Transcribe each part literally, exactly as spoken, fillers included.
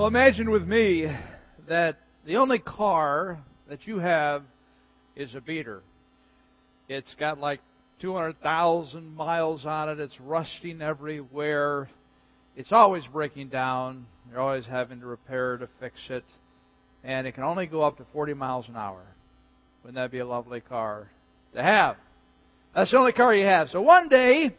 Well, imagine with me that the only car that you have is a beater. It's got like two hundred thousand miles on it. It's rusting everywhere. It's always breaking down. You're always having to repair to fix it. And it can only go up to forty miles an hour. Wouldn't that be a lovely car to have? That's the only car you have. So one day,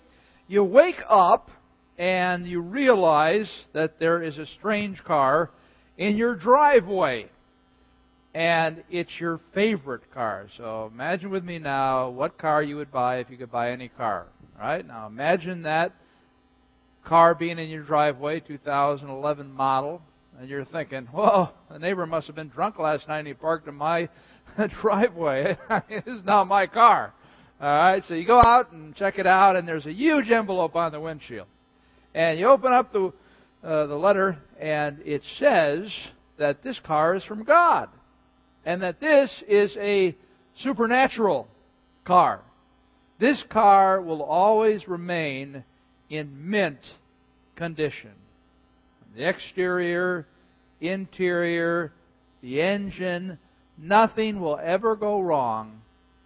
you wake up and you realize that there is a strange car in your driveway. And it's your favorite car. So imagine with me now what car you would buy if you could buy any car. All right? Now imagine that car being in your driveway, two thousand eleven model. And you're thinking, whoa, the neighbor must have been drunk last night and he parked in my driveway. This is not my car. All right, so you go out and check it out, and there's a huge envelope on the windshield. And you open up the uh, the letter, and it says that this car is from God and that this is a supernatural car. This car will always remain in mint condition. The exterior, interior, the engine, nothing will ever go wrong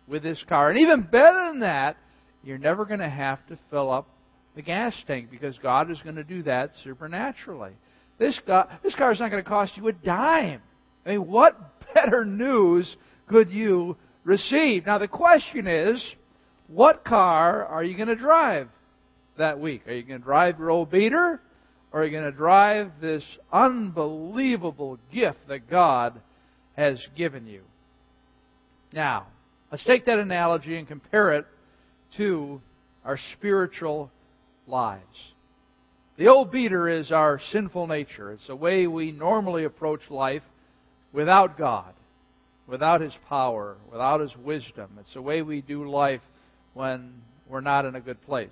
with this car. And even better than that, you're never going to have to fill up the gas tank because God is going to do that supernaturally. This car, this car is not going to cost you a dime. I mean, what better news could you receive? Now, the question is, what car are you going to drive that week? Are you going to drive your old beater? Or are you going to drive this unbelievable gift that God has given you? Now, let's take that analogy and compare it to our spiritual lives. The old beater is our sinful nature. It's the way we normally approach life without God, without His power, without His wisdom. It's the way we do life when we're not in a good place.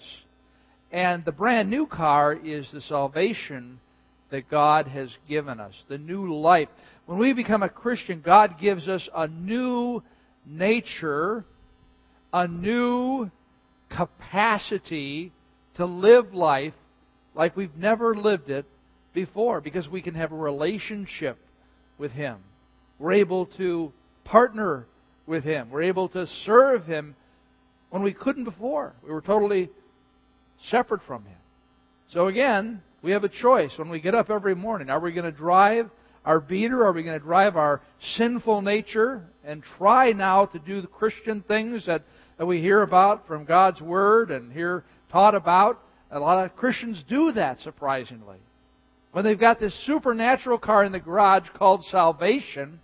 And the brand new car is the salvation that God has given us, the new life. When we become a Christian, God gives us a new nature, a new capacity to live life like we've never lived it before, because we can have a relationship with Him. We're able to partner with Him. We're able to serve Him when we couldn't before. We were totally separate from Him. So again, we have a choice when we get up every morning. Are we going to drive our beater? Are we going to drive our sinful nature and try now to do the Christian things that, that we hear about from God's Word and hear taught about? A lot of Christians do that, surprisingly. When they've got this supernatural car in the garage called salvation,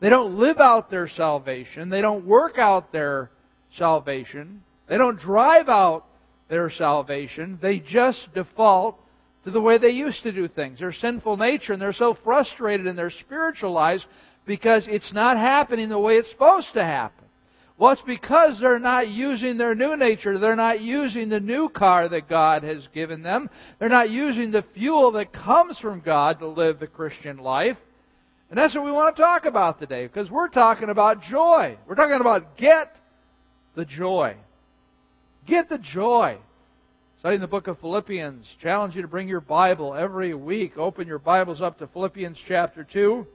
they don't live out their salvation. They don't work out their salvation. They don't drive out their salvation. They just default to the way they used to do things, their sinful nature, and they're so frustrated in their spiritual lives because it's not happening the way it's supposed to happen. Well, it's because they're not using their new nature. They're not using the new car that God has given them. They're not using the fuel that comes from God to live the Christian life. And that's what we want to talk about today, because we're talking about joy. We're talking about get the joy. Get the joy. Studying the book of Philippians. Challenge you to bring your Bible every week. Open your Bibles up to Philippians chapter two,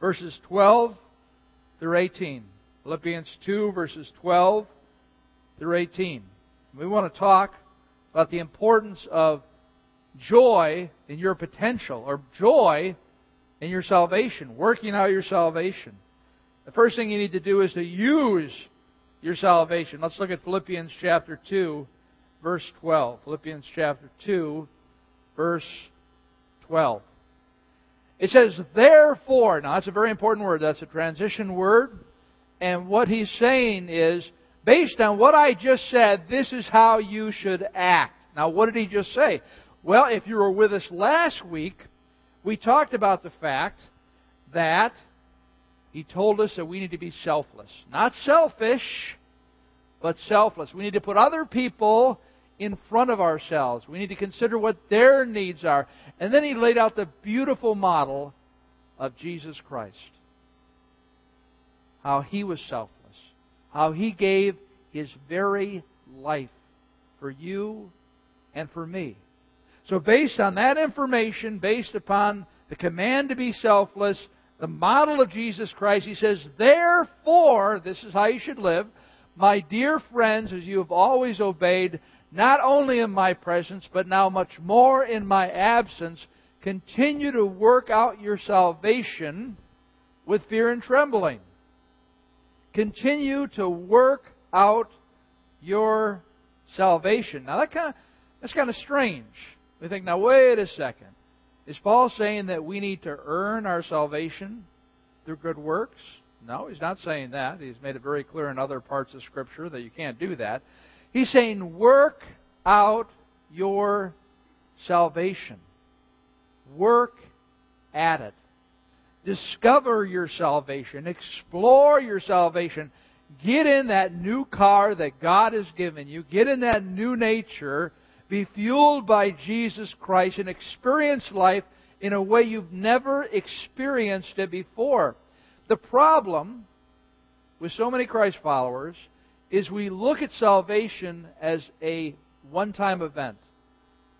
verses twelve through eighteen. Philippians two, verses twelve through eighteen. We want to talk about the importance of joy in your potential, or joy in your salvation, working out your salvation. The first thing you need to do is to use your salvation. Let's look at Philippians chapter two, verse twelve. Philippians chapter two, verse twelve. It says, therefore. Now, that's a very important word. That's a transition word. And what he's saying is, based on what I just said, this is how you should act. Now, what did he just say? Well, if you were with us last week, we talked about the fact that He told us that we need to be selfless. Not selfish, but selfless. We need to put other people in front of ourselves. We need to consider what their needs are. And then He laid out the beautiful model of Jesus Christ. How He was selfless. How He gave His very life for you and for me. So based on that information, based upon the command to be selfless, the model of Jesus Christ. He says, therefore, this is how you should live, my dear friends, as you have always obeyed, not only in my presence, but now much more in my absence, continue to work out your salvation with fear and trembling. Continue to work out your salvation. Now, that kind of, that's kind of strange. We think, now, wait a second. Is Paul saying that we need to earn our salvation through good works? No, he's not saying that. He's made it very clear in other parts of Scripture that you can't do that. He's saying, work out your salvation. Work at it. Discover your salvation. Explore your salvation. Get in that new car that God has given you. Get in that new nature. Be fueled by Jesus Christ and experience life in a way you've never experienced it before. The problem with so many Christ followers is we look at salvation as a one-time event.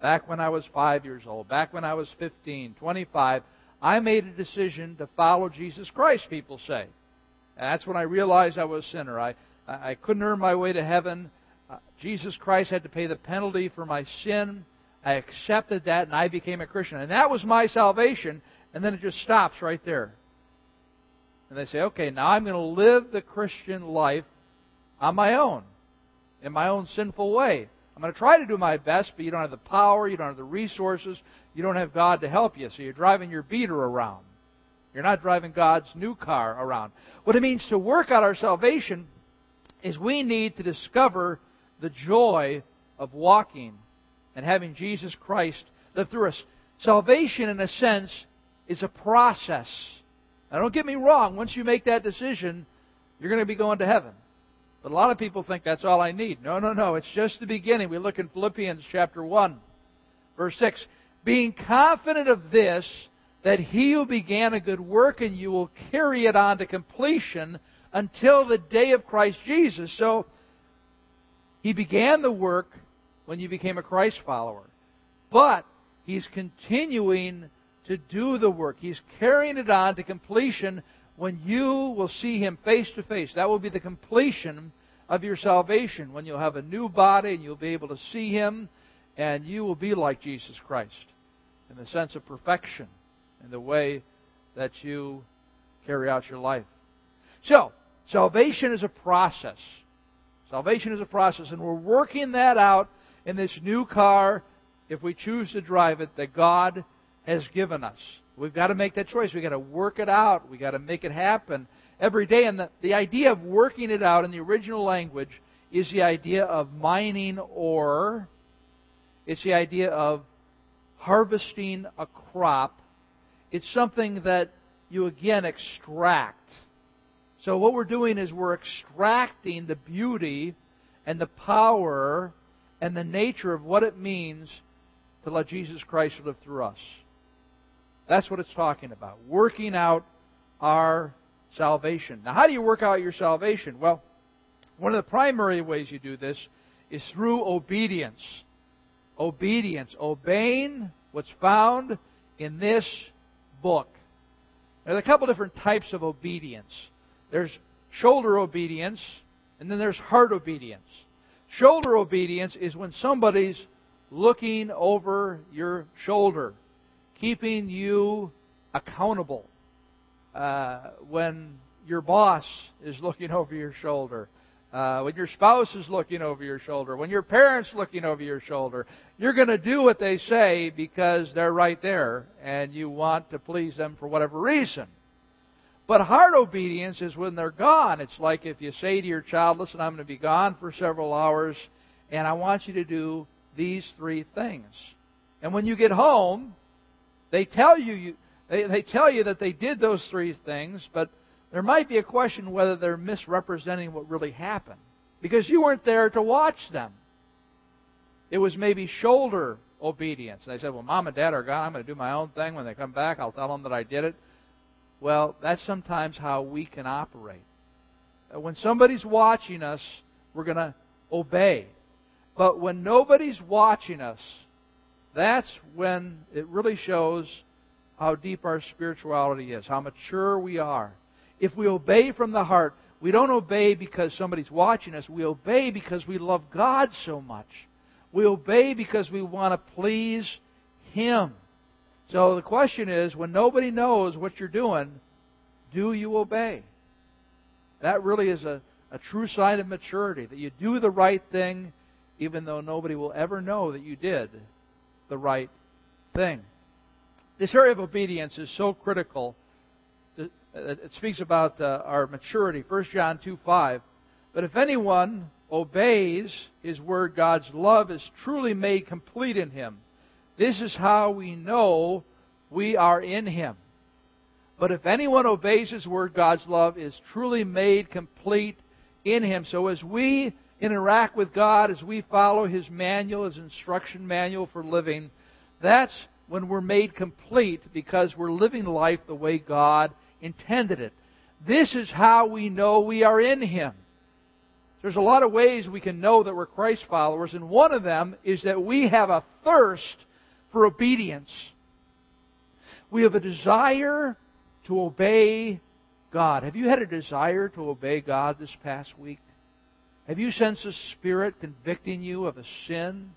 Back when I was five years old, back when I was fifteen, twenty-five, I made a decision to follow Jesus Christ, people say. And that's when I realized I was a sinner. I, I couldn't earn my way to heaven. Uh, Jesus Christ had to pay the penalty for my sin. I accepted that, and I became a Christian. And that was my salvation, and then it just stops right there. And they say, okay, now I'm going to live the Christian life on my own, in my own sinful way. I'm going to try to do my best, but you don't have the power, you don't have the resources, you don't have God to help you, so you're driving your beater around. You're not driving God's new car around. What it means to work out our salvation is we need to discover the joy of walking and having Jesus Christ live through us. Salvation, in a sense, is a process. Now, don't get me wrong. Once you make that decision, you're going to be going to heaven. But a lot of people think that's all I need. No, no, no. It's just the beginning. We look in Philippians chapter one, verse six. Being confident of this, that he who began a good work in you will carry it on to completion until the day of Christ Jesus. So, he began the work when you became a Christ follower. But he's continuing to do the work. He's carrying it on to completion when you will see him face to face. That will be the completion of your salvation, when you'll have a new body and you'll be able to see him, and you will be like Jesus Christ in the sense of perfection in the way that you carry out your life. So, salvation is a process. Salvation is a process, and we're working that out in this new car, if we choose to drive it, that God has given us. We've got to make that choice. We've got to work it out. We've got to make it happen every day. And the, the idea of working it out in the original language is the idea of mining ore. It's the idea of harvesting a crop. It's something that you, again, extract. So what we're doing is we're extracting the beauty and the power and the nature of what it means to let Jesus Christ live through us. That's what it's talking about, working out our salvation. Now, how do you work out your salvation? Well, one of the primary ways you do this is through obedience. Obedience, obeying what's found in this book. Now, there are a couple different types of obedience. There's shoulder obedience, and then there's heart obedience. Shoulder obedience is when somebody's looking over your shoulder, keeping you accountable. Uh, when your boss is looking over your shoulder, uh, when your spouse is looking over your shoulder, when your parents looking over your shoulder, you're going to do what they say because they're right there, and you want to please them for whatever reason. But heart obedience is when they're gone. It's like if you say to your child, listen, I'm going to be gone for several hours, and I want you to do these three things. And when you get home, they tell you, they, they tell you that they did those three things, but there might be a question whether they're misrepresenting what really happened, because you weren't there to watch them. It was maybe shoulder obedience. And they said, well, Mom and Dad are gone. I'm going to do my own thing. When they come back, I'll tell them that I did it. Well, that's sometimes how we can operate. When somebody's watching us, we're going to obey. But when nobody's watching us, that's when it really shows how deep our spirituality is, how mature we are. If we obey from the heart, we don't obey because somebody's watching us. We obey because we love God so much. We obey because we want to please Him. So the question is, when nobody knows what you're doing, do you obey? That really is a, a true sign of maturity, that you do the right thing even though nobody will ever know that you did the right thing. This area of obedience is so critical. It speaks about uh, our maturity. First John two five. But if anyone obeys His word, God's love is truly made complete in him. This is how we know we are in Him. But if anyone obeys His word, God's love is truly made complete in him. So as we interact with God, as we follow His manual, His instruction manual for living, that's when we're made complete because we're living life the way God intended it. This is how we know we are in Him. There's a lot of ways we can know that we're Christ followers, and one of them is that we have a thirst for obedience. We have a desire to obey God. Have you had a desire to obey God this past week? Have you sensed the Spirit convicting you of a sin?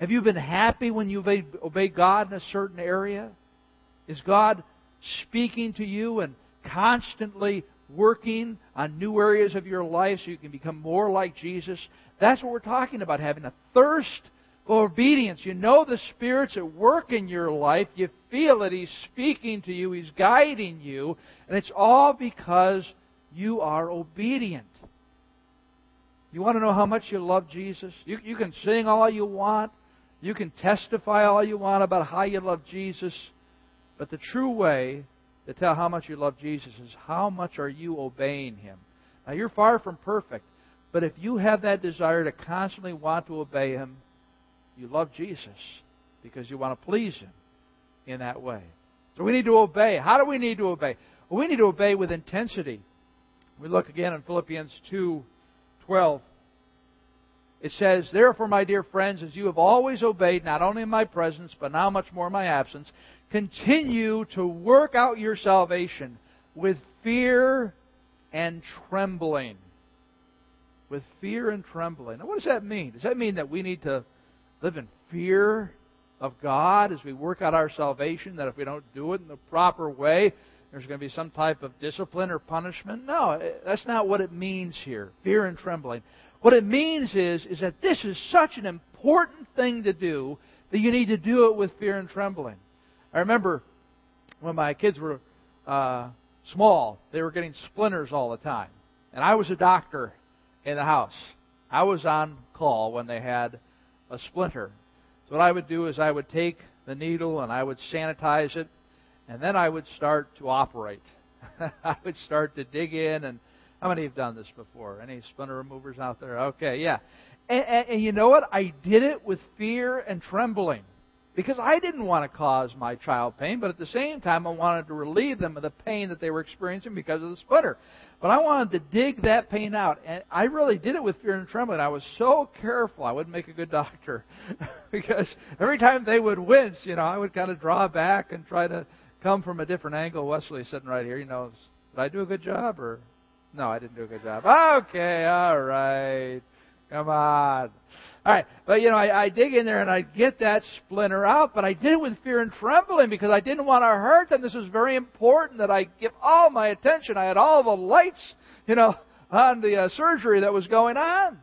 Have you been happy when you've obeyed God in a certain area? Is God speaking to you and constantly working on new areas of your life so you can become more like Jesus? That's what we're talking about, having a thirst for obedience. You know the Spirit's at work in your life. You feel it. He's speaking to you. He's guiding you. And it's all because you are obedient. You want to know how much you love Jesus? You, you can sing all you want. You can testify all you want about how you love Jesus. But the true way to tell how much you love Jesus is how much are you obeying Him. Now, you're far from perfect, but if you have that desire to constantly want to obey Him, you love Jesus because you want to please Him in that way. So we need to obey. How do we need to obey? Well, we need to obey with intensity. We look again in Philippians two twelve. It says, "Therefore, my dear friends, as you have always obeyed, not only in my presence, but now much more in my absence, continue to work out your salvation with fear and trembling." With fear and trembling. Now, what does that mean? Does that mean that we need to live in fear of God as we work out our salvation, that if we don't do it in the proper way, there's going to be some type of discipline or punishment? No, that's not what it means here, fear and trembling. What it means is, is that this is such an important thing to do that you need to do it with fear and trembling. I remember when my kids were uh, small, they were getting splinters all the time. And I was a doctor in the house. I was on call when they had a splinter. So what I would do is I would take the needle and I would sanitize it, and then I would start to operate. I would start to dig in. And how many have done this before? Any splinter removers out there? Okay, yeah. And, and, and you know what? I did it with fear and trembling because I didn't want to cause my child pain, but at the same time, I wanted to relieve them of the pain that they were experiencing because of the splinter. But I wanted to dig that pain out, and I really did it with fear and trembling. I was so careful. I wouldn't make a good doctor because every time they would wince, you know, I would kind of draw back and try to come from a different angle. Wesley's sitting right here. You know, did I do a good job or no? I didn't do a good job. Okay, all right, come on, all right. But you know, I, I dig in there and I get that splinter out. But I did it with fear and trembling because I didn't want to hurt them. This was very important that I give all my attention. I had all the lights, you know, on the uh, surgery that was going on.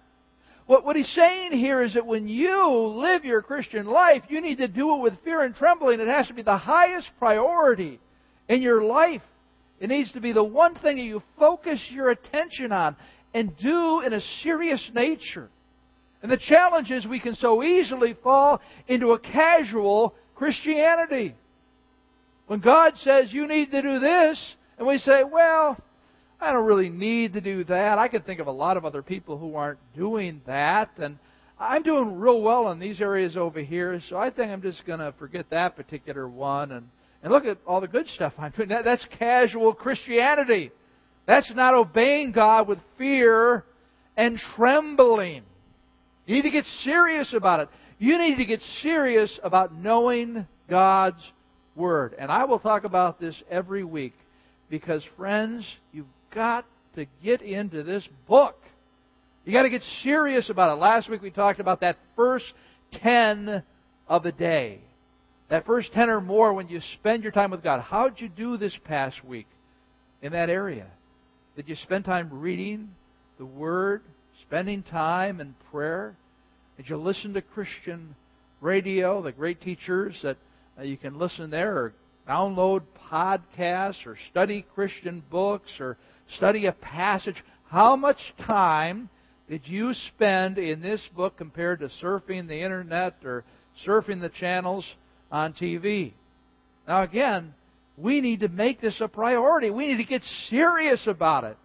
What, what he's saying here is that when you live your Christian life, you need to do it with fear and trembling. It has to be the highest priority in your life. It needs to be the one thing that you focus your attention on and do in a serious nature. And the challenge is we can so easily fall into a casual Christianity. When God says, you need to do this, and we say, well, I don't really need to do that. I can think of a lot of other people who aren't doing that. And I'm doing real well in these areas over here, so I think I'm just going to forget that particular one. And, and look at all the good stuff I'm doing. That, that's casual Christianity. That's not obeying God with fear and trembling. You need to get serious about it. You need to get serious about knowing God's Word. And I will talk about this every week because, friends, you've got to get into this book. You've got to get serious about it. Last week we talked about that first ten of a day. That first ten or more when you spend your time with God. How'd you do this past week in that area? Did you spend time reading the Word, spending time in prayer? Did you listen to Christian radio, the great teachers that you can listen there, or download podcasts, or study Christian books, or study a passage? How much time did you spend in this book compared to surfing the internet or surfing the channels on T V? Now again, we need to make this a priority. We need to get serious about it.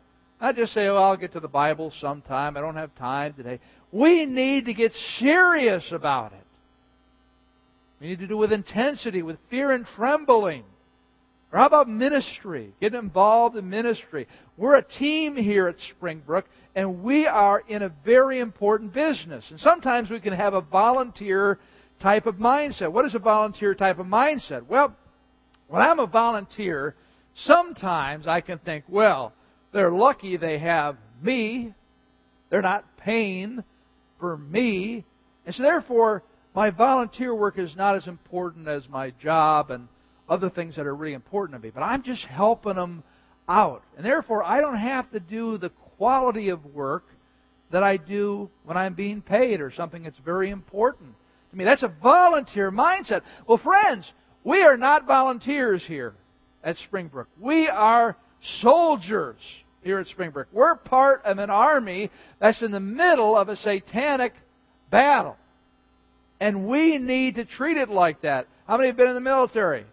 Not just say, oh, I'll get to the Bible sometime. I don't have time today. We need to get serious about it. We need to do it with intensity, with fear and trembling. Or how about ministry? Get involved in ministry. We're a team here at Springbrook, and we are in a very important business. And sometimes we can have a volunteer type of mindset. What is a volunteer type of mindset? Well, when I'm a volunteer, sometimes I can think, well, they're lucky they have me. They're not paying for me. And so therefore, my volunteer work is not as important as my job and other things that are really important to me. But I'm just helping them out. And therefore, I don't have to do the quality of work that I do when I'm being paid or something that's very important to me. That's a volunteer mindset. Well, friends, we are not volunteers here at Springbrook. We are soldiers here at Springbrook. We're part of an army that's in the middle of a satanic battle. And we need to treat it like that. How many have been in the military?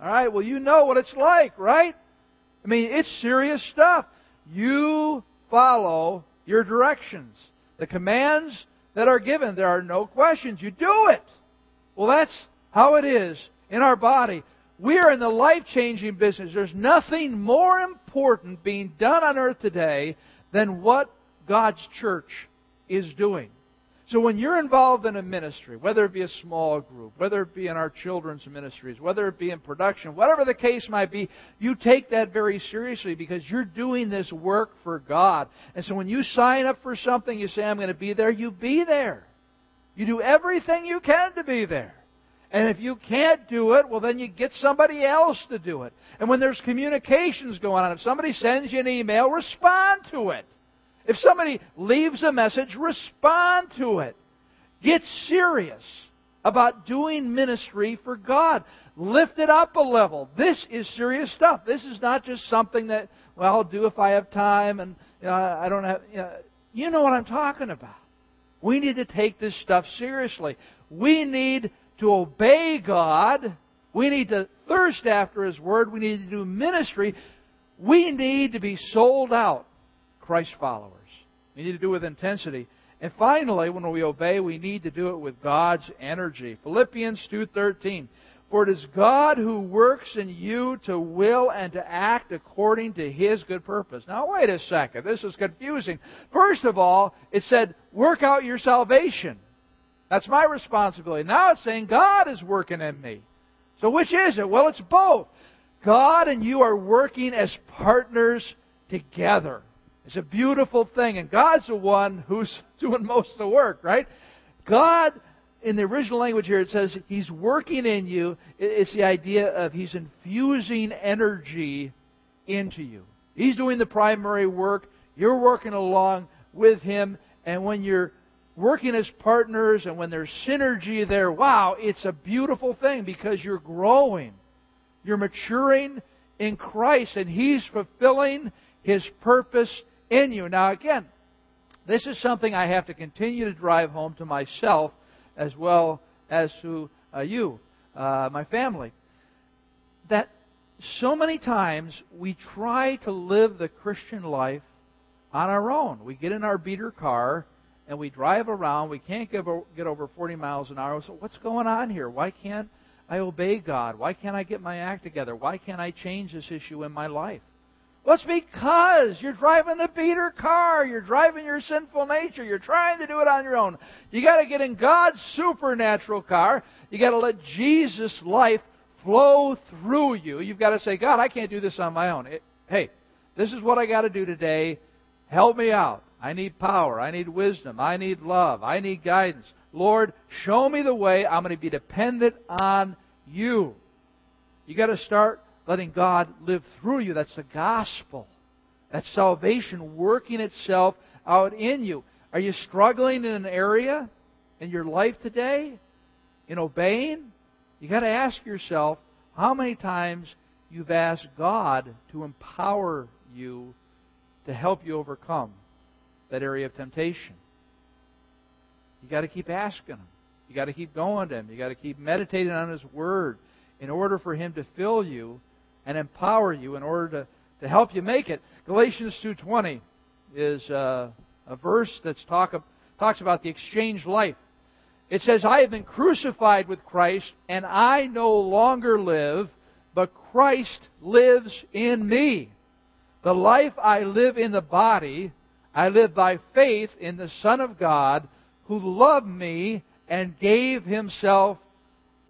All right, well, you know what it's like, right? I mean, it's serious stuff. You follow your directions. The commands that are given, there are no questions. You do it. Well, that's how it is in our body. We are in the life-changing business. There's nothing more important being done on earth today than what God's church is doing. So when you're involved in a ministry, whether it be a small group, whether it be in our children's ministries, whether it be in production, whatever the case might be, you take that very seriously because you're doing this work for God. And so when you sign up for something, you say, I'm going to be there, you be there. You do everything you can to be there. And if you can't do it, well, then you get somebody else to do it. And when there's communications going on, if somebody sends you an email, respond to it. If somebody leaves a message, respond to it. Get serious about doing ministry for God. Lift it up a level. This is serious stuff. This is not just something that, well, I'll do if I have time and you know, I don't have... You know, you know what I'm talking about. We need to take this stuff seriously. We need to obey God. We need to thirst after His Word. We need to do ministry. We need to be sold out Christ followers. We need to do it with intensity. And finally, when we obey, we need to do it with God's energy. Philippians two thirteen. For it is God who works in you to will and to act according to His good purpose. Now, wait a second. This is confusing. First of all, it said, work out your salvation. That's my responsibility. Now it's saying God is working in me. So which is it? Well, it's both. God and you are working as partners together. It's a beautiful thing. And God's the one who's doing most of the work, right? God, in the original language here, it says He's working in you. It's the idea of He's infusing energy into you. He's doing the primary work. You're working along with Him. And when you're working as partners and when there's synergy there, wow, it's a beautiful thing because you're growing. You're maturing in Christ, and He's fulfilling His purpose in you. Now again, this is something I have to continue to drive home to myself as well as to uh, you, uh, my family, that so many times we try to live the Christian life on our own. We get in our beater car and we drive around. We can't get over forty miles an hour. So what's going on here? Why can't I obey God? Why can't I get my act together? Why can't I change this issue in my life? Well, it's because you're driving the beater car. You're driving your sinful nature. You're trying to do it on your own. You got to get in God's supernatural car. You got to let Jesus' life flow through you. You've got to say, God, I can't do this on my own. It, hey, this is what I got to do today. Help me out. I need power. I need wisdom. I need love. I need guidance. Lord, show me the way. I'm going to be dependent on you. You've got to start letting God live through you. That's the gospel. That's salvation working itself out in you. Are you struggling in an area in your life today? In obeying? You've got to ask yourself how many times you've asked God to empower you to help you overcome that area of temptation. You've got to keep asking Him. You've got to keep going to Him. You've got to keep meditating on His Word in order for Him to fill you and empower you in order to, to help you make it. Galatians two twenty is uh, a verse that talk, talks about the exchange life. It says, I have been crucified with Christ, and I no longer live, but Christ lives in me. The life I live in the body, I live by faith in the Son of God, who loved me and gave Himself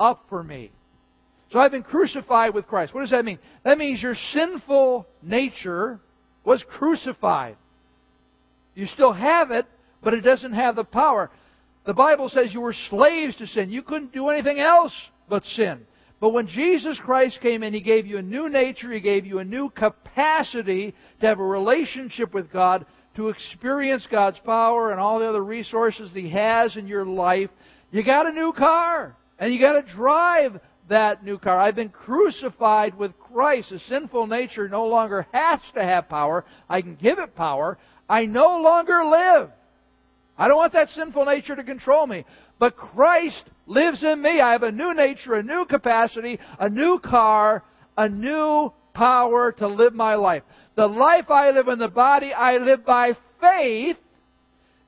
up for me. So I've been crucified with Christ. What does that mean? That means your sinful nature was crucified. You still have it, but it doesn't have the power. The Bible says you were slaves to sin. You couldn't do anything else but sin. But when Jesus Christ came in, He gave you a new nature. He gave you a new capacity to have a relationship with God, to experience God's power and all the other resources that He has in your life. You got a new car, and you got to drive that new car. I've been crucified with Christ. The sinful nature no longer has to have power. I can give it power. I no longer live. I don't want that sinful nature to control me. But Christ lives in me. I have a new nature, a new capacity, a new car, a new power to live my life. The life I live in the body, I live by faith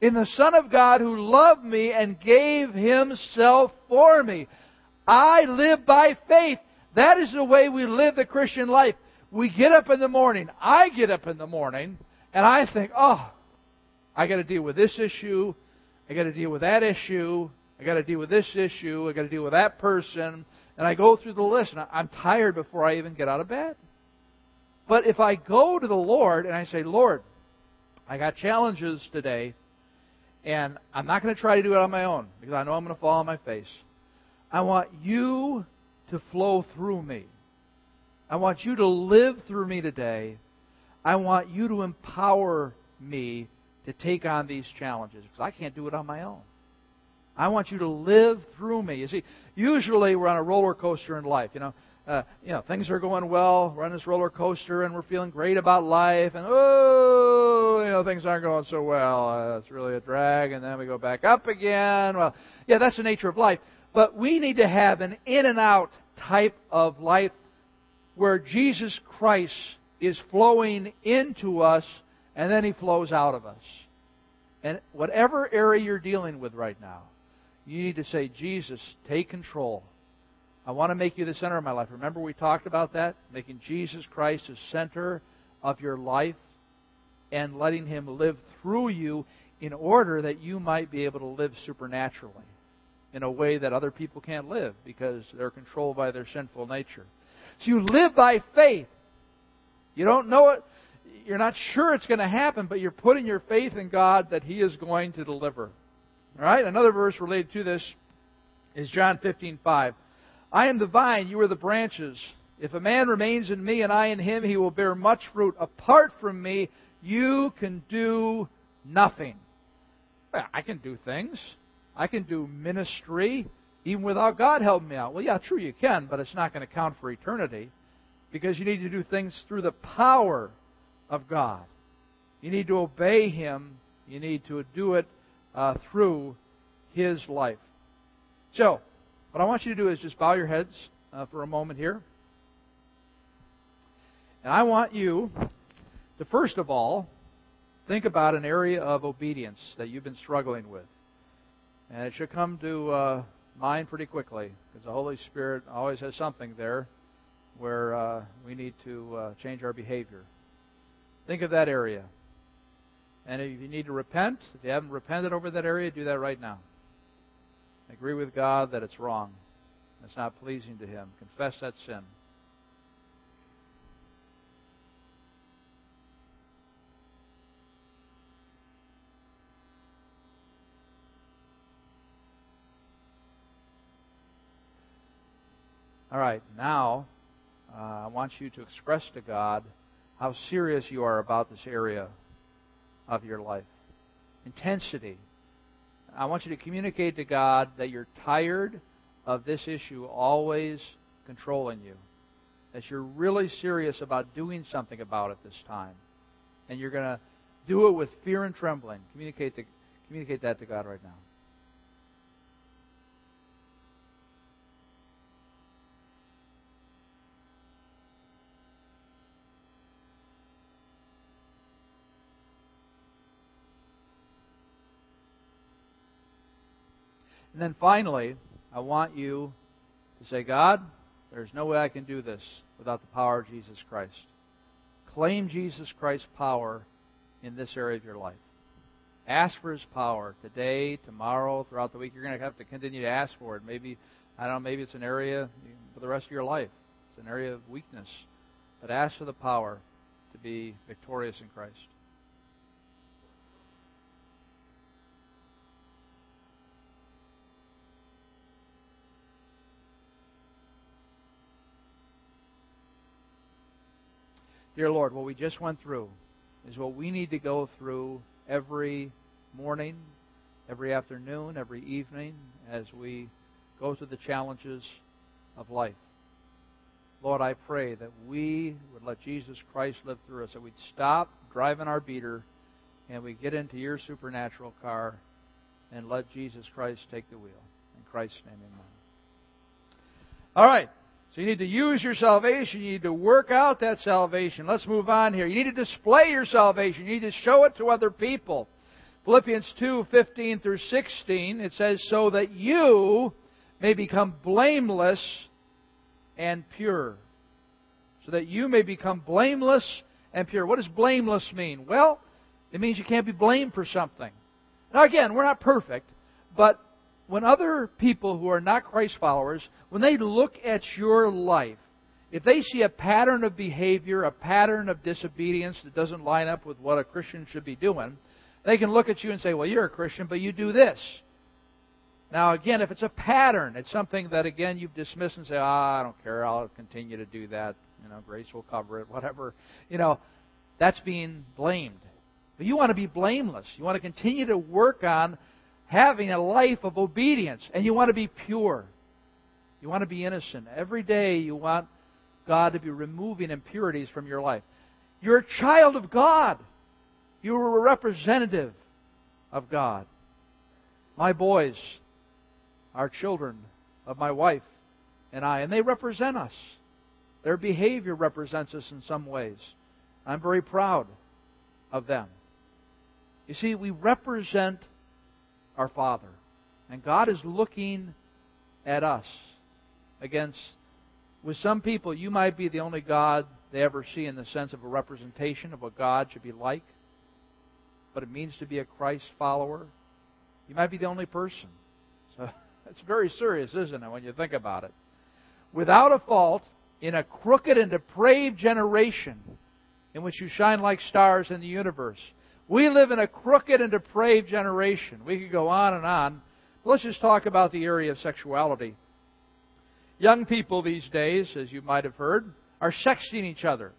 in the Son of God who loved me and gave Himself for me. I live by faith. That is the way we live the Christian life. We get up in the morning. I get up in the morning and I think, oh, I got to deal with this issue. I got to deal with that issue. I got to deal with this issue. I got to deal with that person. And I go through the list and I'm tired before I even get out of bed. But if I go to the Lord and I say, Lord, I got challenges today and I'm not going to try to do it on my own because I know I'm going to fall on my face. I want you to flow through me. I want you to live through me today. I want you to empower me to take on these challenges because I can't do it on my own. I want you to live through me. You see, usually we're on a roller coaster in life. You know, uh, you know, things are going well. We're on this roller coaster and we're feeling great about life. And oh, you know, things aren't going so well. Uh, it's really a drag. And then we go back up again. Well, yeah, that's the nature of life. But we need to have an in-and-out type of life where Jesus Christ is flowing into us and then He flows out of us. And whatever area you're dealing with right now, you need to say, Jesus, take control. I want to make you the center of my life. Remember we talked about that? Making Jesus Christ the center of your life and letting Him live through you in order that you might be able to live supernaturally, in a way that other people can't live because they're controlled by their sinful nature. So you live by faith. You don't know it. You're not sure it's going to happen, but you're putting your faith in God that He is going to deliver. All right? Another verse related to this is John fifteen five. I am the vine, you are the branches. If a man remains in me and I in him, he will bear much fruit. Apart from me, you can do nothing. Well, I can do things. I can do ministry even without God helping me out. Well, yeah, true, you can, but it's not going to count for eternity because you need to do things through the power of God. You need to obey Him. You need to do it uh, through His life. So, what I want you to do is just bow your heads uh, for a moment here. And I want you to, first of all, think about an area of obedience that you've been struggling with. And it should come to uh, mind pretty quickly because the Holy Spirit always has something there where uh, we need to uh, change our behavior. Think of that area. And if you need to repent, if you haven't repented over that area, do that right now. Agree with God that it's wrong. That's not pleasing to Him. Confess that sin. All right, now uh, I want you to express to God how serious you are about this area of your life. Intensity. I want you to communicate to God that you're tired of this issue always controlling you, that you're really serious about doing something about it this time, and you're going to do it with fear and trembling. Communicate, to, communicate that to God right now. And then finally, I want you to say, God, there's no way I can do this without the power of Jesus Christ. Claim Jesus Christ's power in this area of your life. Ask for His power today, tomorrow, throughout the week. You're going to have to continue to ask for it. Maybe, I don't know, maybe it's an area for the rest of your life. It's an area of weakness. But ask for the power to be victorious in Christ. Dear Lord, what we just went through is what we need to go through every morning, every afternoon, every evening as we go through the challenges of life. Lord, I pray that we would let Jesus Christ live through us, that we'd stop driving our beater and we get into your supernatural car and let Jesus Christ take the wheel. In Christ's name, amen. All right. So you need to use your salvation. You need to work out that salvation. Let's move on here. You need to display your salvation. You need to show it to other people. Philippians two fifteen through sixteen, it says, so that you may become blameless and pure. So that you may become blameless and pure. What does blameless mean? Well, it means you can't be blamed for something. Now again, we're not perfect, but when other people who are not Christ followers, when they look at your life, if they see a pattern of behavior, a pattern of disobedience that doesn't line up with what a Christian should be doing, they can look at you and say, well, you're a Christian, but you do this. Now, again, if it's a pattern, it's something that, again, you've dismissed and say, ah, I don't care, I'll continue to do that. You know, grace will cover it, whatever. You know, that's being blamed. But you want to be blameless. You want to continue to work on having a life of obedience, and you want to be pure. You want to be innocent. Every day you want God to be removing impurities from your life. You're a child of God. You're a representative of God. My boys are children of my wife and I, and they represent us. Their behavior represents us in some ways. I'm very proud of them. You see, we represent our Father. And God is looking at us. Against, with some people, you might be the only God they ever see in the sense of a representation of what God should be like. But it means to be a Christ follower. You might be the only person. So it's very serious, isn't it, when you think about it? Without a fault, in a crooked and depraved generation in which you shine like stars in the universe. We live in a crooked and depraved generation. We could go on and on. But let's just talk about the area of sexuality. Young people these days, as you might have heard, are sexting each other.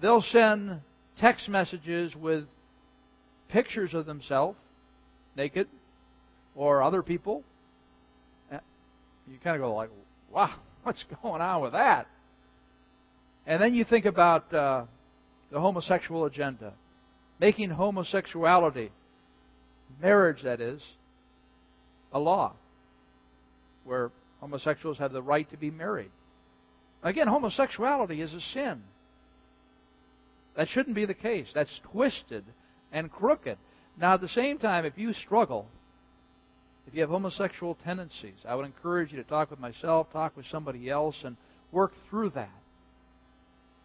They'll send text messages with pictures of themselves, naked, or other people. You kind of go like, wow, what's going on with that? And then you think about uh, the homosexual agenda. Making homosexuality, marriage that is, a law where homosexuals have the right to be married. Again, homosexuality is a sin. That shouldn't be the case. That's twisted and crooked. Now, at the same time, if you struggle, if you have homosexual tendencies, I would encourage you to talk with myself, talk with somebody else, and work through that.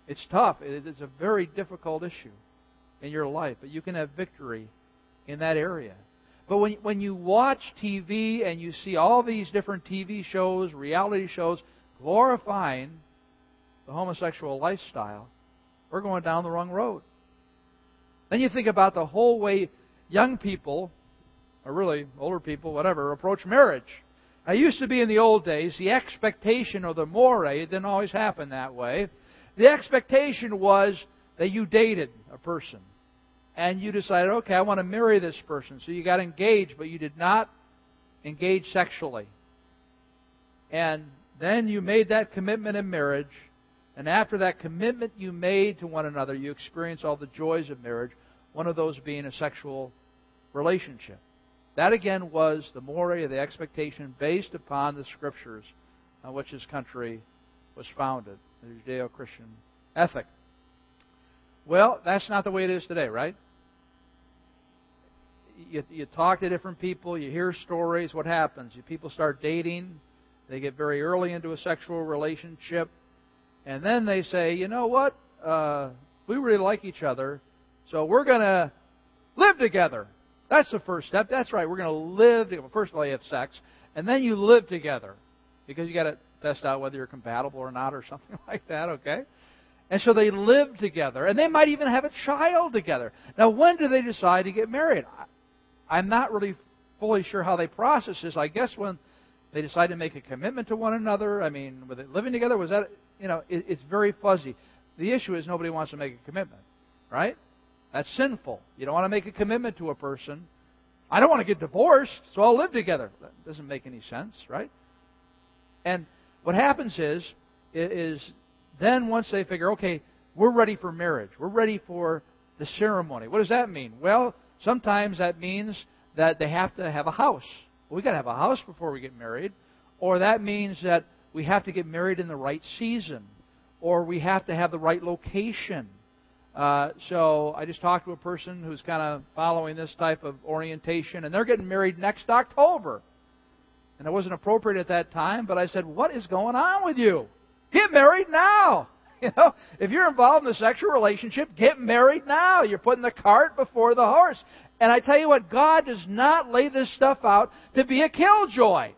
It's tough. It's a very difficult issue in your life, but you can have victory in that area. But when, when you watch T V and you see all these different T V shows, reality shows, glorifying the homosexual lifestyle, we're going down the wrong road. Then you think about the whole way young people, or really older people, whatever, approach marriage. Now, it used to be in the old days, the expectation or the more, it didn't always happen that way. The expectation was that you dated a person. And you decided, okay, I want to marry this person. So you got engaged, but you did not engage sexually. And then you made that commitment in marriage. And after that commitment you made to one another, you experience all the joys of marriage, one of those being a sexual relationship. That, again, was the more of the expectation based upon the Scriptures on which this country was founded, the Judeo-Christian ethic. Well, that's not the way it is today, right? You, you talk to different people, you hear stories, what happens? People start dating, they get very early into a sexual relationship, and then they say, you know what, uh, we really like each other, so we're going to live together. That's the first step. That's right. We're going to live together. First of all, you have sex, and then you live together because you got to test out whether you're compatible or not or something like that, okay? And so they live together, and they might even have a child together. Now, when do they decide to get married? I'm not really fully sure how they process this. I guess when they decide to make a commitment to one another. I mean, with it living together, was that, you know, it, it's very fuzzy. The issue is nobody wants to make a commitment, right? That's sinful. You don't want to make a commitment to a person. I don't want to get divorced, so I'll live together. That doesn't make any sense, right? And what happens is, is then once they figure, okay, we're ready for marriage. We're ready for the ceremony. What does that mean? Well, sometimes that means that they have to have a house. Well, we've got to have a house before we get married. Or that means that we have to get married in the right season. Or we have to have the right location. Uh, so I just talked to a person who's kind of following this type of orientation, and they're getting married next October. And it wasn't appropriate at that time, but I said, what is going on with you? Get married now! You know, if you're involved in a sexual relationship, get married now. You're putting the cart before the horse. And I tell you what, God does not lay this stuff out to be a killjoy.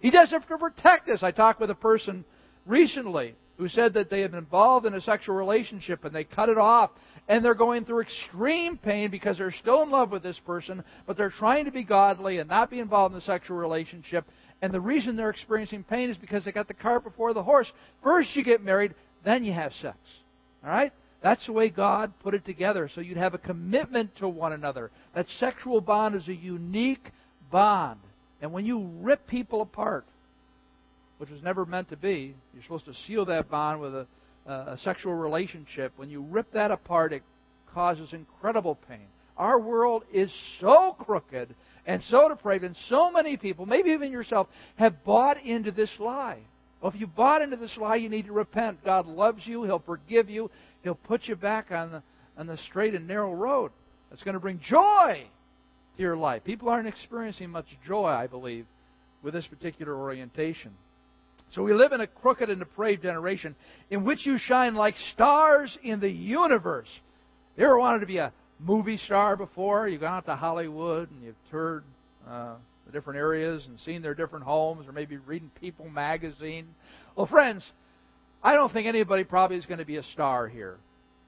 He does it to protect us. I talked with a person recently who said that they have been involved in a sexual relationship and they cut it off, and they're going through extreme pain because they're still in love with this person, but they're trying to be godly and not be involved in a sexual relationship. And the reason they're experiencing pain is because they got the cart before the horse. First you get married, then you have sex. All right? That's the way God put it together, so you'd have a commitment to one another. That sexual bond is a unique bond. And when you rip people apart, which was never meant to be, you're supposed to seal that bond with a, a sexual relationship. When you rip that apart, it causes incredible pain. Our world is so crooked and so depraved, and so many people, maybe even yourself, have bought into this lie. Well, if you bought into this lie, you need to repent. God loves you. He'll forgive you. He'll put you back on the, on the straight and narrow road. That's going to bring joy to your life. People aren't experiencing much joy, I believe, with this particular orientation. So we live in a crooked and depraved generation in which you shine like stars in the universe. You ever wanted to be a movie star before? You've gone out to Hollywood and you've toured uh, the different areas and seen their different homes, or maybe reading People magazine. Well, friends, I don't think anybody probably is going to be a star here.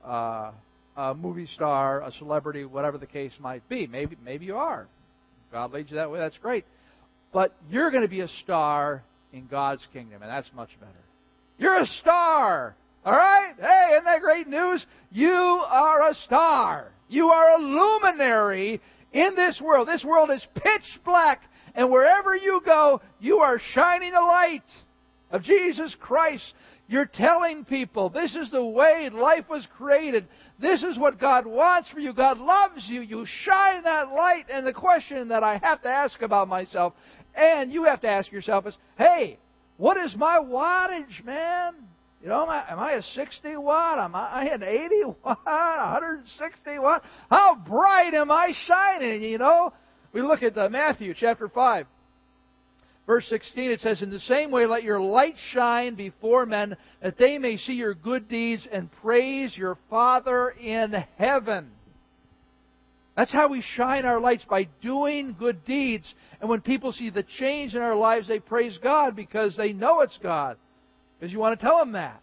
Uh, a movie star, a celebrity, whatever the case might be. Maybe, maybe you are. God leads you that way, that's great. But you're going to be a star in God's kingdom, and that's much better. You're a star! All right? Hey, isn't that great news? You are a star. You are a luminary in this world. This world is pitch black, and wherever you go, you are shining the light of Jesus Christ. You're telling people this is the way life was created. This is what God wants for you. God loves you. You shine that light. And the question that I have to ask about myself, and you have to ask yourself, is, hey, what is my wattage, man? You know, am I, am I a sixty watt? Am I an eighty watt? one hundred sixty watt? How bright am I shining, you know? We look at Matthew chapter five, verse sixteen. It says, in the same way, let your light shine before men, that they may see your good deeds and praise your Father in heaven. That's how we shine our lights, by doing good deeds. And when people see the change in our lives, they praise God because they know it's God. Because you want to tell them that.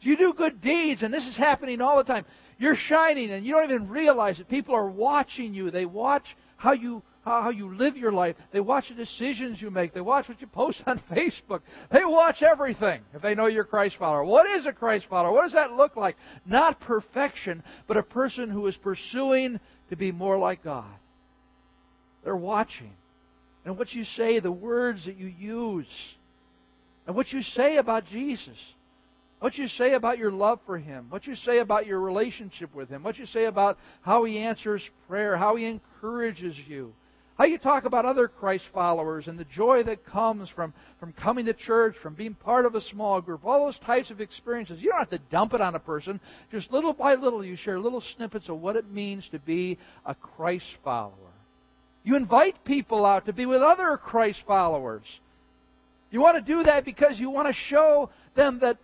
So you do good deeds, and this is happening all the time. You're shining, and you don't even realize it. People are watching you. They watch how you how you live your life. They watch the decisions you make. They watch what you post on Facebook. They watch everything if they know you're a Christ follower. What is a Christ follower? What does that look like? Not perfection, but a person who is pursuing to be more like God. They're watching. And what you say, the words that you use, and what you say about Jesus, what you say about your love for Him, what you say about your relationship with Him, what you say about how He answers prayer, how He encourages you, how you talk about other Christ followers and the joy that comes from, from coming to church, from being part of a small group, all those types of experiences. You don't have to dump it on a person. Just little by little, you share little snippets of what it means to be a Christ follower. You invite people out to be with other Christ followers. You want to do that because you want to show them that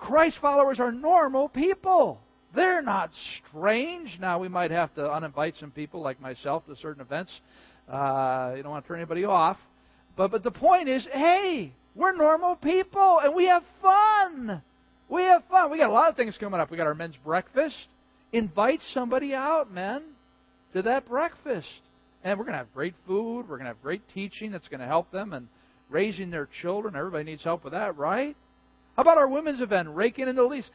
Christ followers are normal people. They're not strange. Now, we might have to uninvite some people like myself to certain events. Uh, you don't want to turn anybody off. But, but the point is, hey, we're normal people, and we have fun. We have fun. We got a lot of things coming up. We got our men's breakfast. Invite somebody out, men, to that breakfast. And we're going to have great food. We're going to have great teaching that's going to help them and raising their children. Everybody needs help with that, right? How about our women's event, Raking in the Lease?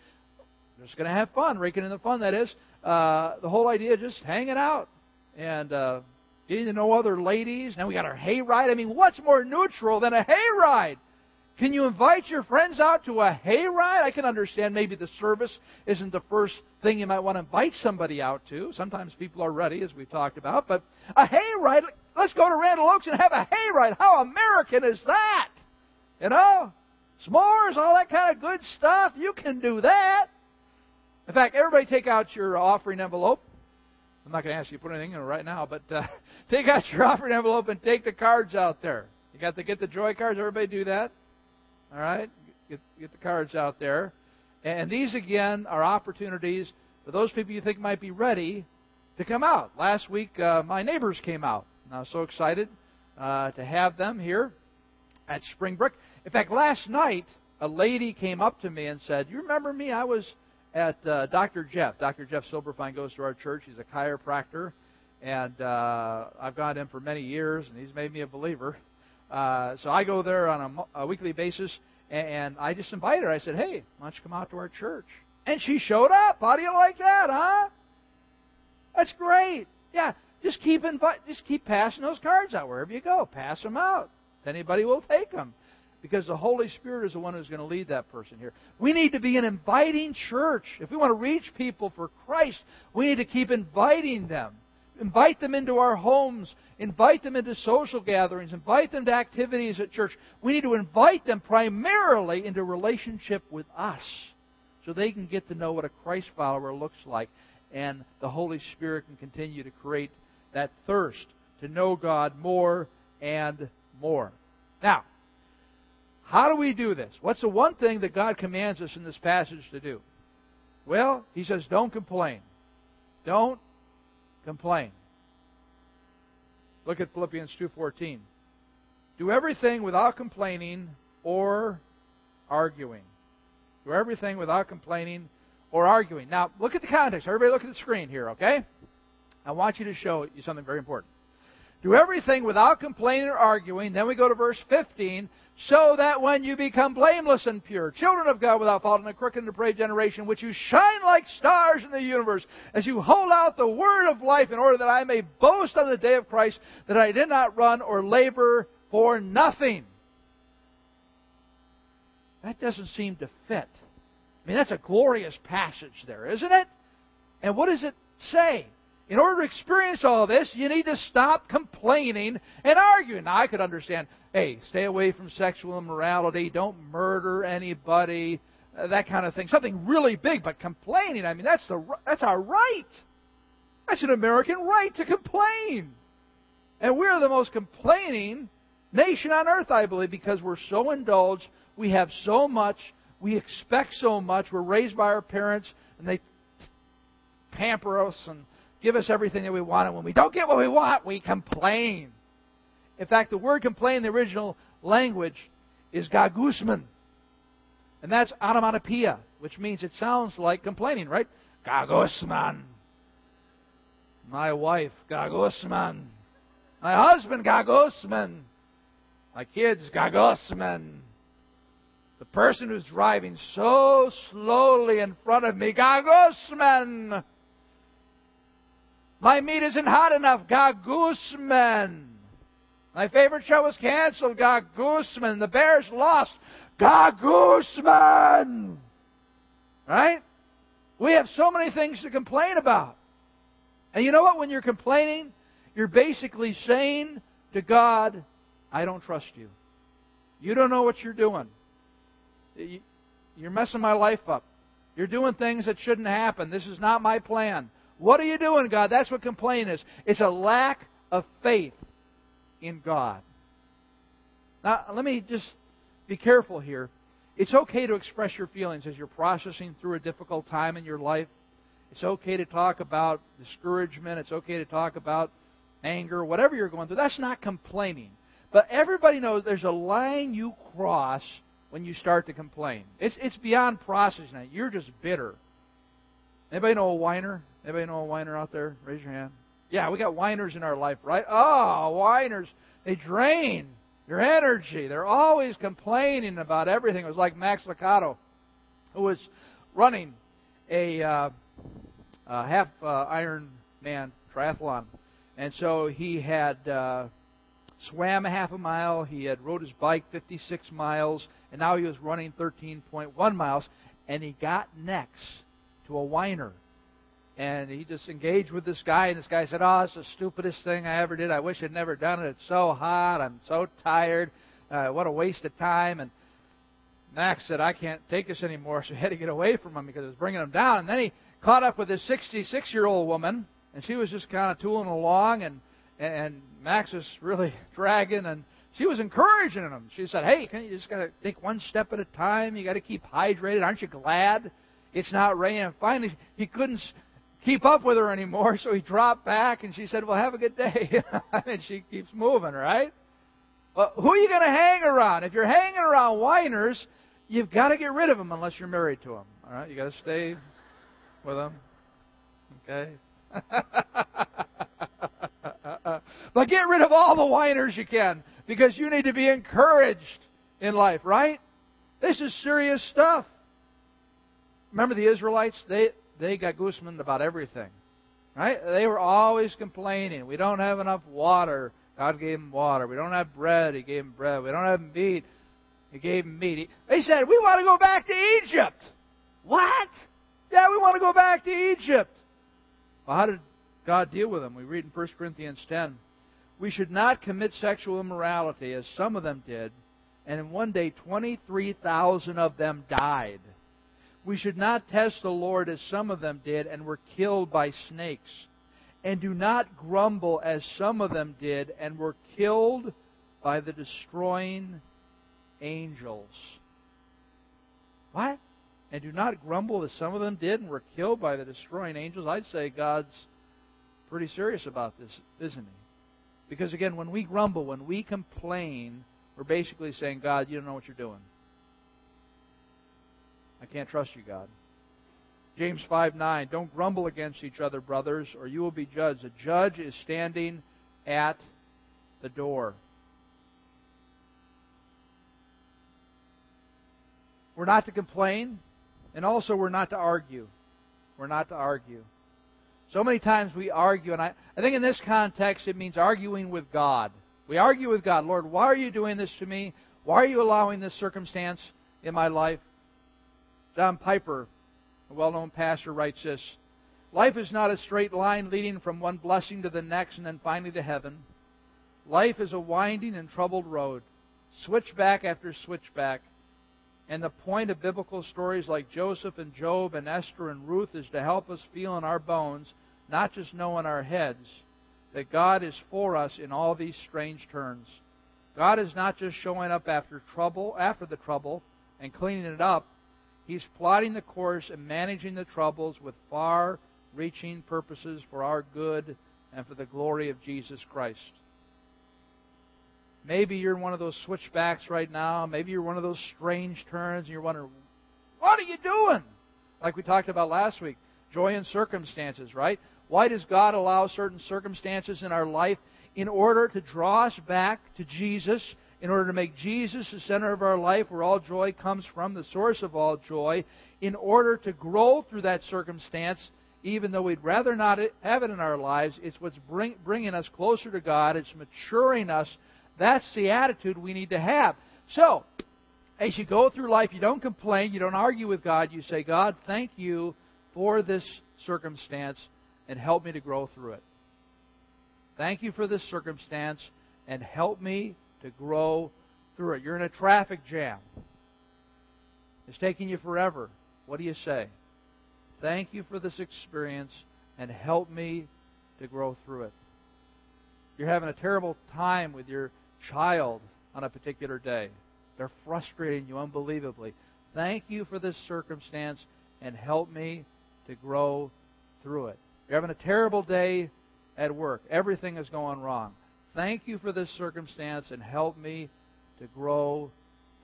We're just going to have fun, raking in the fun, that is. Uh, the whole idea of just hanging out and uh, getting to know other ladies. Now we got our hayride. I mean, what's more neutral than a hayride? Can you invite your friends out to a hayride? I can understand maybe the service isn't the first thing you might want to invite somebody out to. Sometimes people are ready, as we've talked about. But a hayride, let's go to Randall Oaks and have a hayride. How American is that? You know? S'mores, all that kind of good stuff. You can do that. In fact, everybody take out your offering envelope. I'm not going to ask you to put anything in it right now, but uh, take out your offering envelope and take the cards out there. You got to get the joy cards. Everybody do that. All right? Get, get the cards out there. And these, again, are opportunities for those people you think might be ready to come out. Last week, uh, my neighbors came out, and I was so excited uh, to have them here at Springbrook. In fact, last night, a lady came up to me and said, you remember me? I was at uh, Doctor Jeff. Doctor Jeff Silberfine goes to our church. He's a chiropractor, and uh, I've gone to him for many years, and he's made me a believer. Uh, so I go there on a, a weekly basis, and, and I just invited her. I said, hey, why don't you come out to our church? And she showed up. How do you like that, huh? That's great. Yeah, just keep invi- just keep passing those cards out wherever you go. Pass them out. Anybody will take them, because the Holy Spirit is the one who's going to lead that person here. We need to be an inviting church. If we want to reach people for Christ, we need to keep inviting them. Invite them into our homes. Invite them into social gatherings. Invite them to activities at church. We need to invite them primarily into relationship with us so they can get to know what a Christ follower looks like, and the Holy Spirit can continue to create that thirst to know God more and more. Now, how do we do this? What's the one thing that God commands us in this passage to do? Well, He says, don't complain. Don't complain. Look at Philippians two fourteen. Do everything without complaining or arguing. Do everything without complaining or arguing. Now, look at the context. Everybody look at the screen here, okay? I want you to show you something very important. Do everything without complaining or arguing. Then we go to verse fifteen. So that when you become blameless and pure, children of God without fault in a crooked and depraved generation, which you shine like stars in the universe, as you hold out the word of life, in order that I may boast on the day of Christ that I did not run or labor for nothing. That doesn't seem to fit. I mean, that's a glorious passage there, isn't it? And what does it say? In order to experience all this, you need to stop complaining and arguing. Now, I could understand, hey, stay away from sexual immorality, don't murder anybody, uh, that kind of thing. Something really big, but complaining, I mean, that's the that's our right. That's an American right to complain. And we're the most complaining nation on earth, I believe, because we're so indulged, we have so much, we expect so much, we're raised by our parents, and they pamper us and give us everything that we want. And when we don't get what we want, we complain. In fact, the word complain in the original language is gagusman. And that's onomatopoeia, which means it sounds like complaining, right? Gagusman. My wife, gagusman. My husband, gagusman. My kids, gagusman. The person who's driving so slowly in front of me, gagusman. My meat isn't hot enough, gagusman. My favorite show was canceled, gagusman. The Bears lost, gagusman. Right? We have so many things to complain about. And you know what? When you're complaining, you're basically saying to God, I don't trust you. You don't know what you're doing. You're messing my life up. You're doing things that shouldn't happen. This is not my plan. What are you doing, God? That's what complaining is. It's a lack of faith in God. Now, let me just be careful here. It's okay to express your feelings as you're processing through a difficult time in your life. It's okay to talk about discouragement. It's okay to talk about anger, whatever you're going through. That's not complaining. But everybody knows there's a line you cross when you start to complain. It's it's beyond processing that. You're just bitter. Anybody know a whiner? Anybody know a whiner out there? Raise your hand. Yeah, we got whiners in our life, right? Oh, whiners. They drain your energy. They're always complaining about everything. It was like Max Licato, who was running a uh, uh, half uh, Ironman triathlon. And so he had... Uh, swam a half a mile, he had rode his bike fifty-six miles, and now he was running thirteen point one miles, and he got next to a whiner. And he just engaged with this guy, and this guy said, oh, it's the stupidest thing I ever did. I wish I'd never done it. It's so hot. I'm so tired. Uh, what a waste of time. And Max said, I can't take this anymore, so he had to get away from him because it was bringing him down. And then he caught up with this sixty-six-year-old woman, and she was just kind of tooling along, and And Max was really dragging, and she was encouraging him. She said, hey, can't you just got to take one step at a time. You got to keep hydrated. Aren't you glad it's not raining? And finally, he couldn't keep up with her anymore, so he dropped back, and she said, well, have a good day. And she keeps moving, right? Well, who are you going to hang around? If you're hanging around whiners, you've got to get rid of them unless you're married to them. All right? You got to stay with them. Okay? But get rid of all the whiners you can, because you need to be encouraged in life, right? This is serious stuff. Remember the Israelites? They they got gagusman about everything, right? They were always complaining. We don't have enough water. God gave them water. We don't have bread. He gave them bread. We don't have meat. He gave them meat. They said, we want to go back to Egypt. What? Yeah, we want to go back to Egypt. Well, how did God deal with them? We read in First Corinthians ten, we should not commit sexual immorality as some of them did, and in one day twenty-three thousand of them died. We should not test the Lord as some of them did and were killed by snakes. And do not grumble as some of them did and were killed by the destroying angels. What? And do not grumble as some of them did and were killed by the destroying angels. I'd say God's pretty serious about this, isn't he? Because, again, when we grumble, when we complain, we're basically saying, God, you don't know what you're doing. I can't trust you, God. James five nine, don't grumble against each other, brothers, or you will be judged. A judge is standing at the door. We're not to complain, and also we're not to argue. We're not to argue. So many times we argue, and I, I think in this context it means arguing with God. We argue with God. Lord, why are you doing this to me? Why are you allowing this circumstance in my life? Don Piper, a well-known pastor, writes this, life is not a straight line leading from one blessing to the next and then finally to heaven. Life is a winding and troubled road, switchback after switchback. And the point of biblical stories like Joseph and Job and Esther and Ruth is to help us feel in our bones, not just know in our heads, that God is for us in all these strange turns. God is not just showing up after trouble, after the trouble and cleaning it up. He's plotting the course and managing the troubles with far reaching purposes for our good and for the glory of Jesus Christ. Maybe you're one of those switchbacks right now. Maybe you're one of those strange turns and you're wondering, what are you doing? Like we talked about last week, joy in circumstances, right? Why does God allow certain circumstances in our life? In order to draw us back to Jesus, in order to make Jesus the center of our life, where all joy comes from, the source of all joy, in order to grow through that circumstance, even though we'd rather not have it in our lives, it's what's bring, bringing us closer to God, it's maturing us. That's the attitude we need to have. So, as you go through life, you don't complain, you don't argue with God, you say, God, thank you for this circumstance, and help me to grow through it. Thank you for this circumstance, and help me to grow through it. You're in a traffic jam. It's taking you forever. What do you say? Thank you for this experience, and help me to grow through it. You're having a terrible time with your child on a particular day. They're frustrating you unbelievably. Thank you for this circumstance, and help me to grow through it. You're having a terrible day at work. Everything is going wrong. Thank you for this circumstance, and help me to grow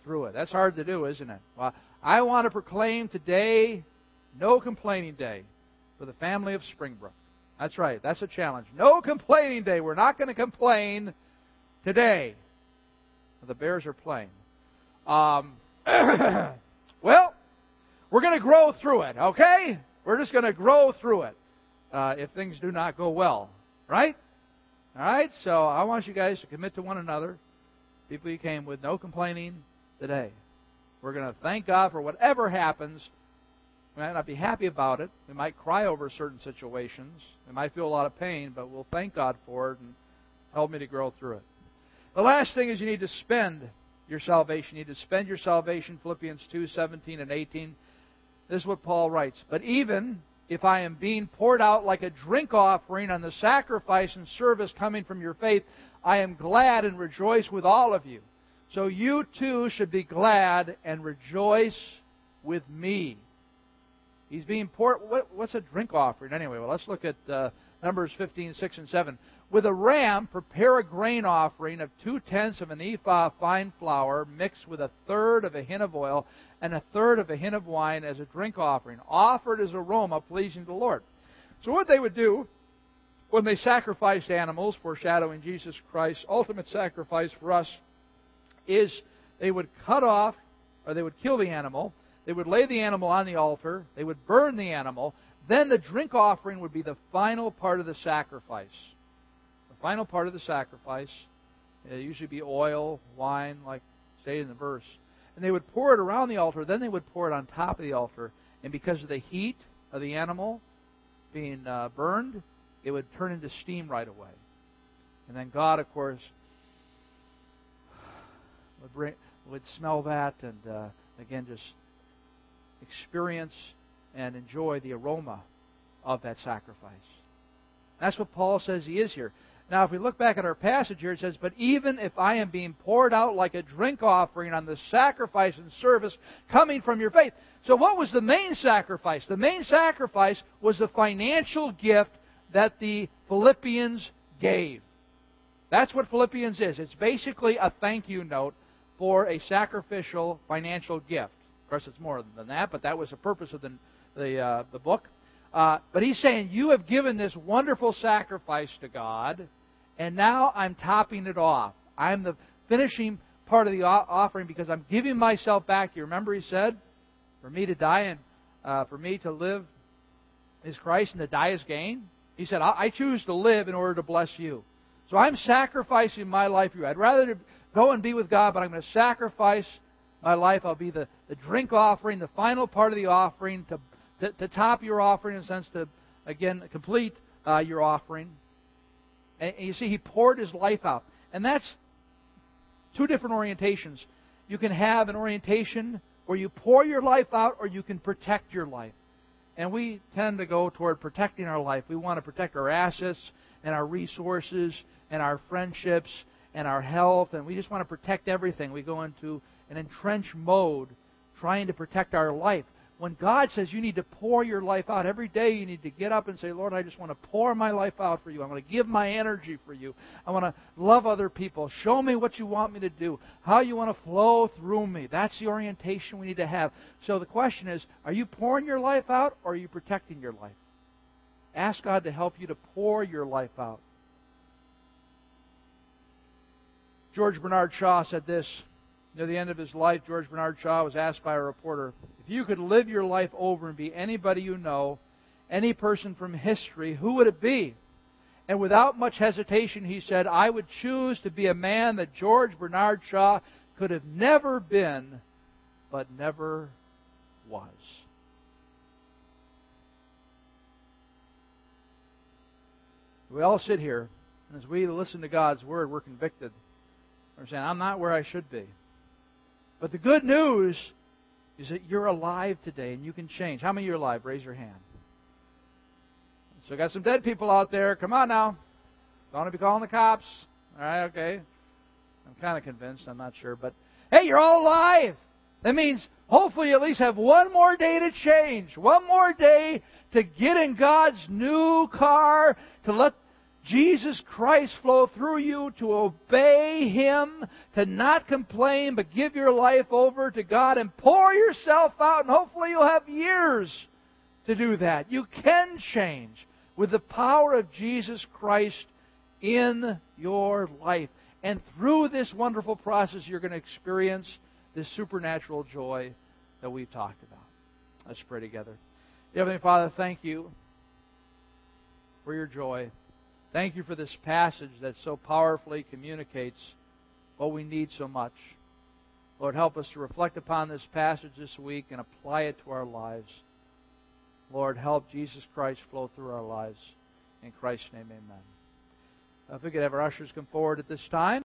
through it. That's hard to do, isn't it? Well, I want to proclaim today, no complaining day for the family of Springbrook. That's right. That's a challenge. No complaining day. We're not going to complain today. The Bears are playing. Um, well, we're going to grow through it, okay? We're just going to grow through it uh, if things do not go well, right? All right? So I want you guys to commit to one another, people you came with, no complaining today. We're going to thank God for whatever happens. We might not be happy about it. We might cry over certain situations. We might feel a lot of pain, but we'll thank God for it and help me to grow through it. The last thing is you need to spend your salvation. You need to spend your salvation, Philippians two, seventeen and eighteen. This is what Paul writes. But even if I am being poured out like a drink offering on the sacrifice and service coming from your faith, I am glad and rejoice with all of you. So you too should be glad and rejoice with me. He's being poured. What, what's a drink offering? Anyway, well, let's look at uh, Numbers fifteen, six and seven. With a ram, prepare a grain offering of two-tenths of an ephah fine flour mixed with a third of a hin of oil and a third of a hin of wine as a drink offering, offered as aroma pleasing to the Lord. So what they would do when they sacrificed animals, foreshadowing Jesus Christ's ultimate sacrifice for us, is they would cut off, or they would kill the animal. They would lay the animal on the altar. They would burn the animal. Then the drink offering would be the final part of the sacrifice. The final part of the sacrifice. It would usually be oil, wine, like stated in the verse. And they would pour it around the altar. Then they would pour it on top of the altar. And because of the heat of the animal being uh, burned, it would turn into steam right away. And then God, of course, would, bring, would smell that and, uh, again, just experience and enjoy the aroma of that sacrifice. That's what Paul says he is here. Now, if we look back at our passage here, it says, but even if I am being poured out like a drink offering on the sacrifice and service coming from your faith. So what was the main sacrifice? The main sacrifice was the financial gift that the Philippians gave. That's what Philippians is. It's basically a thank you note for a sacrificial financial gift. Of course, it's more than that, but that was the purpose of the the, uh, the book. Uh, but he's saying, you have given this wonderful sacrifice to God, and now I'm topping it off. I'm the finishing part of the offering because I'm giving myself back. You remember he said, for me to die and uh, for me to live is Christ and to die is gain. He said, I, I choose to live in order to bless you. So I'm sacrificing my life for you. I'd rather go and be with God, but I'm going to sacrifice my life. I'll be the, the drink offering, the final part of the offering, to, to, to top your offering, in a sense, to, again, complete uh, your offering. And, and you see, he poured his life out. And that's two different orientations. You can have an orientation where you pour your life out, or you can protect your life. And we tend to go toward protecting our life. We want to protect our assets and our resources and our friendships and our health, and we just want to protect everything. We go into an entrenched mode, trying to protect our life. When God says you need to pour your life out every day, you need to get up and say, Lord, I just want to pour my life out for you. I want to give my energy for you. I want to love other people. Show me what you want me to do, how you want to flow through me. That's the orientation we need to have. So the question is, are you pouring your life out or are you protecting your life? Ask God to help you to pour your life out. George Bernard Shaw said this. Near the end of his life, George Bernard Shaw was asked by a reporter, if you could live your life over and be anybody you know, any person from history, who would it be? And without much hesitation, he said, I would choose to be a man that George Bernard Shaw could have never been, but never was. We all sit here, and as we listen to God's Word, we're convicted. We're saying, I'm not where I should be. But the good news is that you're alive today and you can change. How many of you are alive? Raise your hand. So I got some dead people out there. Come on now. Don't want to be calling the cops. All right, okay. I'm kind of convinced. I'm not sure. But, hey, you're all alive. That means hopefully you at least have one more day to change. One more day to get in God's new car, to let Jesus Christ flow through you, to obey Him, to not complain, but give your life over to God and pour yourself out, and hopefully you'll have years to do that. You can change with the power of Jesus Christ in your life. And through this wonderful process, you're going to experience this supernatural joy that we've talked about. Let's pray together. Dear Heavenly Father, thank you for your joy. Thank you for this passage that so powerfully communicates what we need so much. Lord, help us to reflect upon this passage this week and apply it to our lives. Lord, help Jesus Christ flow through our lives. In Christ's name, amen. If we could have our ushers come forward at this time.